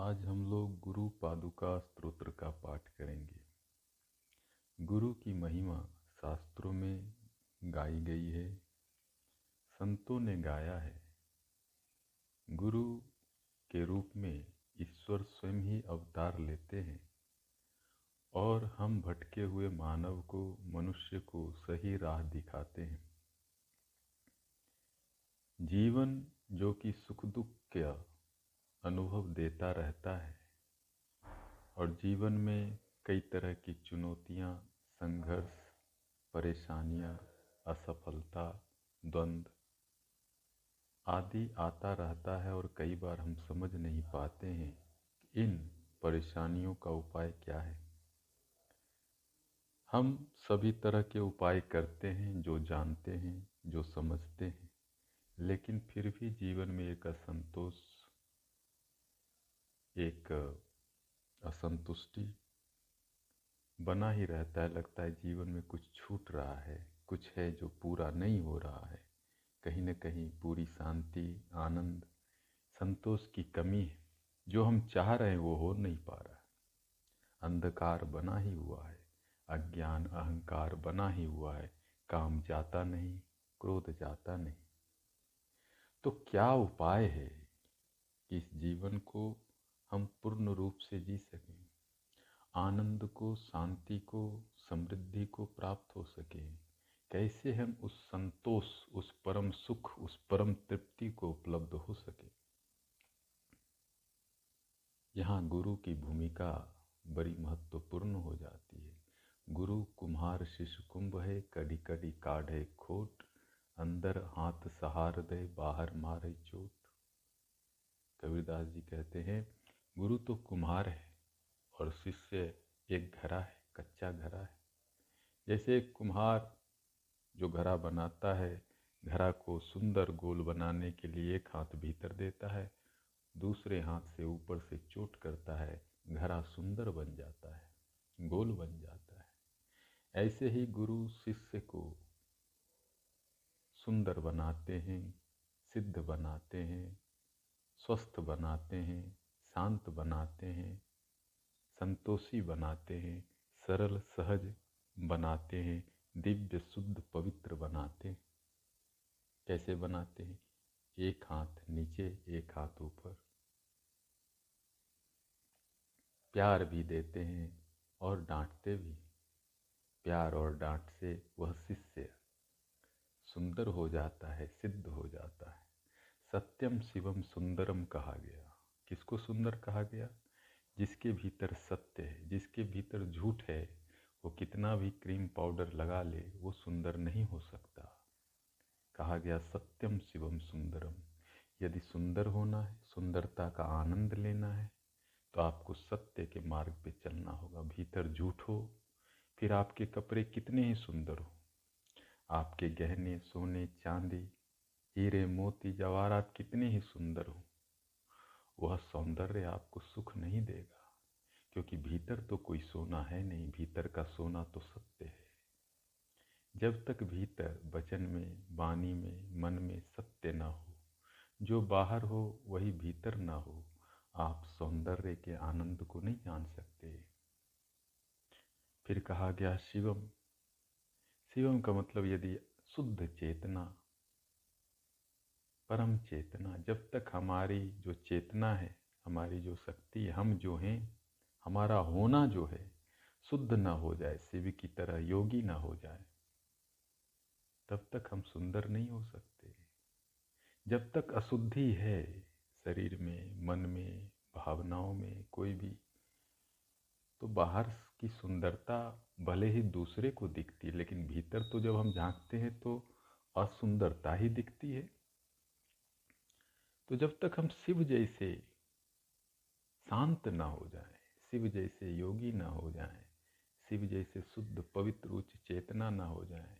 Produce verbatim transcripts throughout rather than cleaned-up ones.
आज हम लोग गुरु पादुका स्तोत्र का पाठ करेंगे। गुरु की महिमा शास्त्रों में गाई गई है, संतों ने गाया है। गुरु के रूप में ईश्वर स्वयं ही अवतार लेते हैं और हम भटके हुए मानव को, मनुष्य को सही राह दिखाते हैं। जीवन जो कि सुख दुख का अनुभव देता रहता है और जीवन में कई तरह की चुनौतियाँ, संघर्ष, परेशानियाँ, असफलता, द्वंद्व आदि आता रहता है और कई बार हम समझ नहीं पाते हैं कि इन परेशानियों का उपाय क्या है। हम सभी तरह के उपाय करते हैं, जो जानते हैं, जो समझते हैं, लेकिन फिर भी जीवन में एक असंतोष, एक असंतुष्टि बना ही रहता है। लगता है जीवन में कुछ छूट रहा है, कुछ है जो पूरा नहीं हो रहा है। कहीं न कहीं पूरी शांति, आनंद, संतोष की कमी है। जो हम चाह रहे हैं वो हो नहीं पा रहा है। अंधकार बना ही हुआ है, अज्ञान, अहंकार बना ही हुआ है। काम जाता नहीं, क्रोध जाता नहीं। तो क्या उपाय है कि इस जीवन को हम पूर्ण रूप से जी सकें, आनंद को, शांति को, समृद्धि को प्राप्त हो सके? कैसे हम उस संतोष, उस परम सुख, उस परम तृप्ति को उपलब्ध हो सके? यहाँ गुरु की भूमिका बड़ी महत्वपूर्ण हो जाती है। गुरु कुम्हार शिशु कुंभ है, कड़ी कड़ी काढ़े खोट, अंदर हाथ सहार दे, बाहर मारे चोट। कविदास जी कहते हैं गुरु तो कुम्हार है और शिष्य एक घड़ा है, कच्चा घड़ा है। जैसे एक कुम्हार जो घड़ा बनाता है, घड़ा को सुंदर गोल बनाने के लिए एक हाथ भीतर देता है, दूसरे हाथ से ऊपर से चोट करता है, घड़ा सुंदर बन जाता है, गोल बन जाता है। ऐसे ही गुरु शिष्य को सुंदर बनाते हैं, सिद्ध बनाते हैं, स्वस्थ बनाते हैं, शांत बनाते हैं, संतोषी बनाते हैं, सरल सहज बनाते हैं, दिव्य शुद्ध पवित्र बनाते हैं। कैसे बनाते हैं? एक हाथ नीचे, एक हाथ ऊपर। प्यार भी देते हैं और डांटते भी। प्यार और डांट से वह शिष्य सुंदर हो जाता है, सिद्ध हो जाता है। सत्यम शिवम सुंदरम कहा गया। किसको सुंदर कहा गया? जिसके भीतर सत्य है, जिसके भीतर झूठ है। वो कितना भी क्रीम पाउडर लगा ले वो सुंदर नहीं हो सकता। कहा गया सत्यम शिवम सुंदरम। यदि सुंदर होना है, सुंदरता का आनंद लेना है, तो आपको सत्य के मार्ग पे चलना होगा। भीतर झूठ हो, फिर आपके कपड़े कितने ही सुंदर हो, आपके गहने, सोने चांदी, हीरे मोती जवाहरात कितने ही सुंदर हो, वह सौंदर्य आपको सुख नहीं देगा। क्योंकि भीतर तो कोई सोना है नहीं, भीतर का सोना तो सत्य है। जब तक भीतर वचन में, वाणी में, मन में सत्य ना हो, जो बाहर हो वही भीतर ना हो, आप सौंदर्य के आनंद को नहीं जान सकते। फिर कहा गया शिवम। शिवम का मतलब यदि शुद्ध चेतना, परम चेतना। जब तक हमारी जो चेतना है, हमारी जो शक्ति, हम जो हैं, हमारा होना जो है शुद्ध ना हो जाए, शिव की तरह योगी ना हो जाए, तब तक हम सुंदर नहीं हो सकते। जब तक अशुद्धि है शरीर में, मन में, भावनाओं में कोई भी, तो बाहर की सुंदरता भले ही दूसरे को दिखती है, लेकिन भीतर तो जब हम झांकते हैं तो असुंदरता ही दिखती है। तो जब तक हम शिव जैसे शांत ना हो जाए, शिव जैसे योगी ना हो जाए, शिव जैसे शुद्ध पवित्र उच्च चेतना ना हो जाए,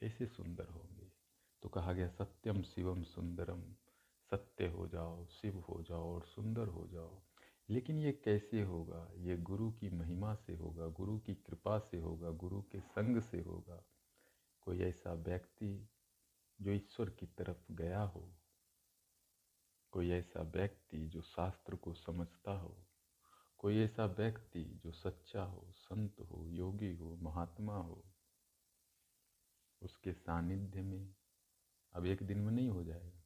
कैसे सुंदर होंगे? तो कहा गया सत्यम शिवम सुंदरम। सत्य हो जाओ, शिव हो जाओ और सुंदर हो जाओ। लेकिन ये कैसे होगा? ये गुरु की महिमा से होगा, गुरु की कृपा से होगा, गुरु के संग से होगा। कोई ऐसा व्यक्ति जो ईश्वर की तरफ गया हो, कोई ऐसा व्यक्ति जो शास्त्र को समझता हो, कोई ऐसा व्यक्ति जो सच्चा हो, संत हो, योगी हो, महात्मा हो, उसके सानिध्य में अब एक दिन में नहीं हो जाएगा,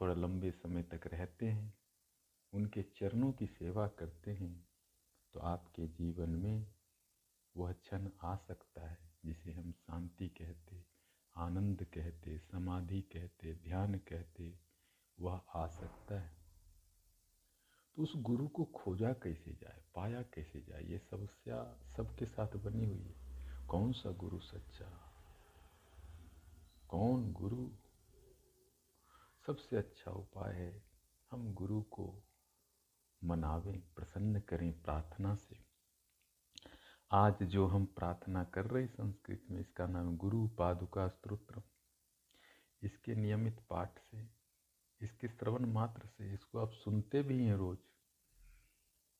थोड़ा लंबे समय तक रहते हैं, उनके चरणों की सेवा करते हैं, तो आपके जीवन में वह क्षण आ सकता है जिसे हम शांति कहते, आनंद कहते, समाधि कहते, ध्यान कहते, वह आ सकता है। तो उस गुरु को खोजा कैसे जाए, पाया कैसे जाए, ये समस्या सबके साथ बनी हुई है। कौन सा गुरु सच्चा, कौन गुरु? सबसे अच्छा उपाय है हम गुरु को मनावें, प्रसन्न करें प्रार्थना से। आज जो हम प्रार्थना कर रहे संस्कृत में, इसका नाम गुरु पादुका स्तोत्रम। इसके नियमित पाठ से, इसके श्रवण मात्र से, इसको आप सुनते भी हैं रोज,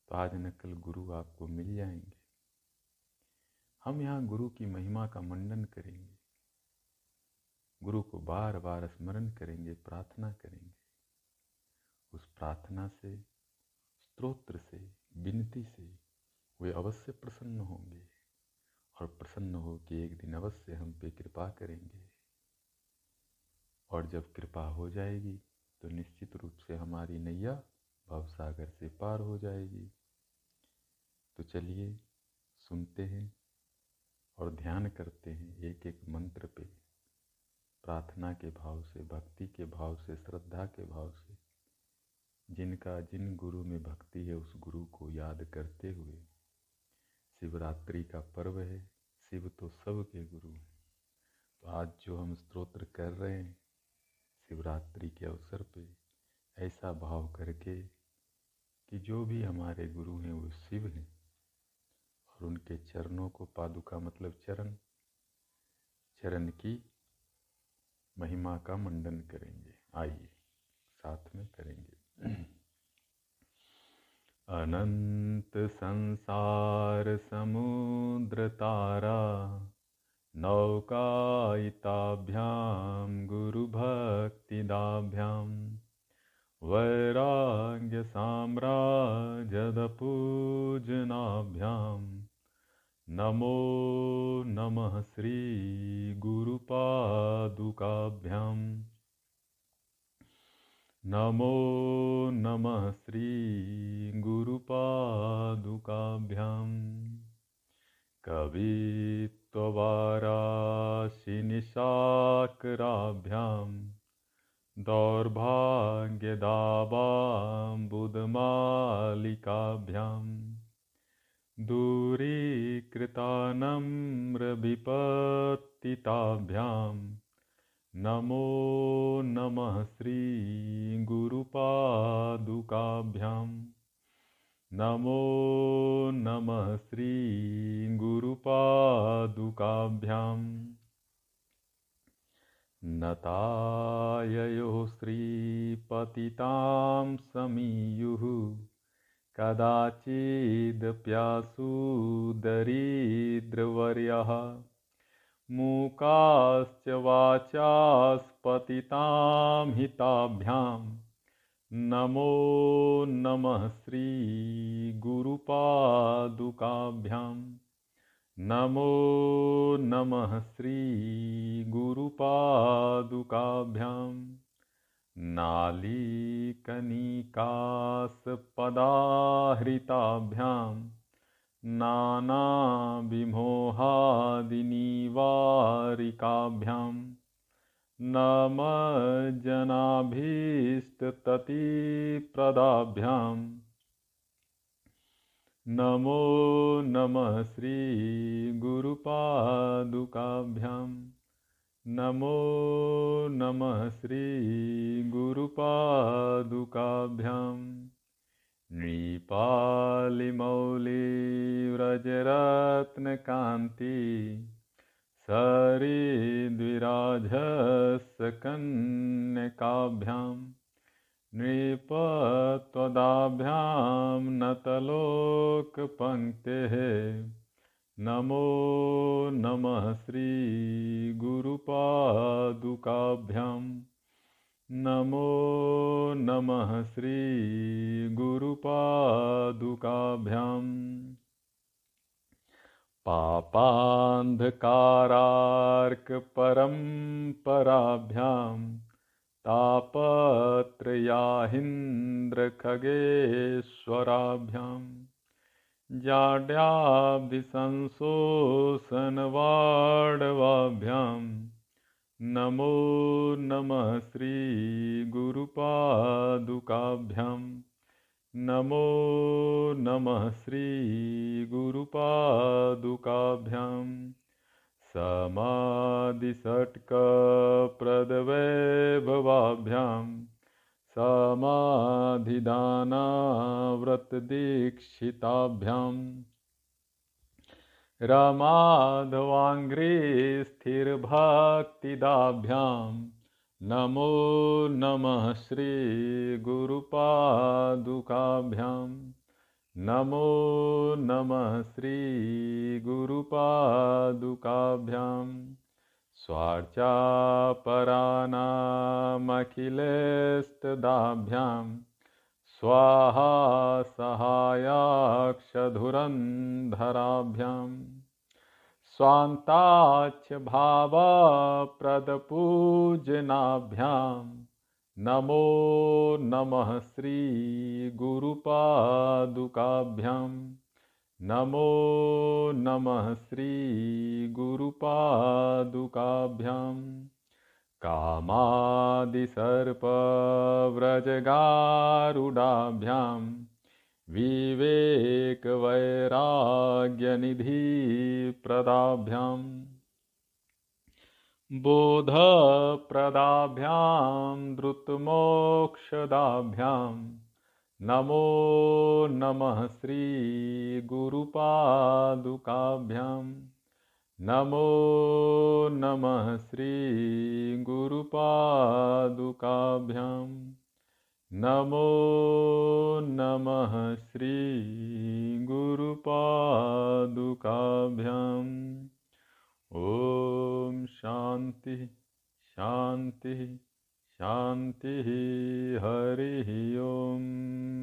तो आज न कल गुरु आपको मिल जाएंगे। हम यहाँ गुरु की महिमा का मंडन करेंगे, गुरु को बार बार स्मरण करेंगे, प्रार्थना करेंगे। उस प्रार्थना से, स्तोत्र से, विनती से वे अवश्य प्रसन्न होंगे, और प्रसन्न हो के एक दिन अवश्य हम पे कृपा करेंगे। और जब कृपा हो जाएगी तो निश्चित रूप से हमारी नैया भवसागर से पार हो जाएगी। तो चलिए सुनते हैं और ध्यान करते हैं एक एक मंत्र पे, प्रार्थना के भाव से, भक्ति के भाव से, श्रद्धा के भाव से, जिनका जिन गुरु में भक्ति है उस गुरु को याद करते हुए। शिवरात्रि का पर्व है, शिव तो सबके गुरु हैं। तो आज जो हम स्तोत्र कर रहे हैं शिवरात्रि के अवसर पे, ऐसा भाव करके कि जो भी हमारे गुरु हैं वो शिव हैं, और उनके चरणों को, पादुका मतलब चरण, चरण की महिमा का मंडन करेंगे। आइए साथ में करेंगे। अनंत संसार समुद्र तारा नौकायिताभ्याम गुरुभक्तिदाभ्याम वैराग्य साम्राजदपूजनाभ्याम नमो नमः श्री गुरुपादुकाभ्याम नमो नमः श्री गुरुपादुकाभ्याम। कवित्ववाराशिनिशाकराभ्याम दौर्भाग्यदावाम्बुदमालिकाभ्याम दूरीकृतानम्रविपत्तिताभ्याम नमो नमः श्री गुरुपादुकाभ्याम नमो नमः श्री गुरुपादुकाभ्याम। नताययो श्री पतितां समीयुः कदाचिद् प्यासु दरिद्रवर्यः मूकाश्च वाचास्पतितां हिताभ्यां नमो नमः श्री गुरुपादुकाभ्यां नमो नमः श्री गुरुपादुकाभ्यां। नालीकनिकासपदाहृताभ्यां नाना विमोहादिनिवारिकाभ्याम नमज्जनाभीष्टततिप्रदाभ्याम नमो नमः श्री गुरुपादुकाभ्याम नमो नमः श्री गुरुपादुकाभ्याम। नृपालिमौलिव्रजरत्नकान्ति सरिद्विराजस्कन्यकाभ्यां नृपत्वदाभ्यां नतलोकपङ्क्तेः नमो नमः श्री गुरुपादुकाभ्यां नमो नमः श्री गुरुपादुकाभ्यां पापान्धकारार्क परम्पराभ्यां तापत्रयाहीन्द्रखगेश्वराभ्यां जाड्याब्धिसंशोषणवाडवाभ्यां नमो नमः श्री गुरुपादुकाभ्यां नमो नमः श्री गुरुपादुकाभ्यां समाधिषट्कप्रदवैभवाभ्यां समाधिदानाव्रतदीक्षिताभ्यां रमाधवांग्री स्थिरभक्तिदाभ्यां नमो नमः श्री गुरुपादुकाभ्यां नमो नमः श्री गुरुपादुकाभ्यां स्वार्चापराणामखिलेष्टदाभ्यां स्वाहा सहायाक्षधुरंधराभ्यां स्वान्ताक्षभावप्रदपूजनाभ्यां नमो नमः श्री गुरुपादुकाभ्यां नमो नमः श्री गुरुपादुकाभ्यां कामादिसर्पव्रजगारुडाभ्यां विवेकवैराग्यनिधिप्रदाभ्यां बोधप्रदाभ्यां द्रुतमोक्षदाभ्यां नमो नमः श्री गुरुपादुकाभ्यां नमो नमः श्री गुरुपादुकाभ्यां नमो नमः श्री गुरुपादुकाभ्यां ओम शांति शांति शांति हरि ओम।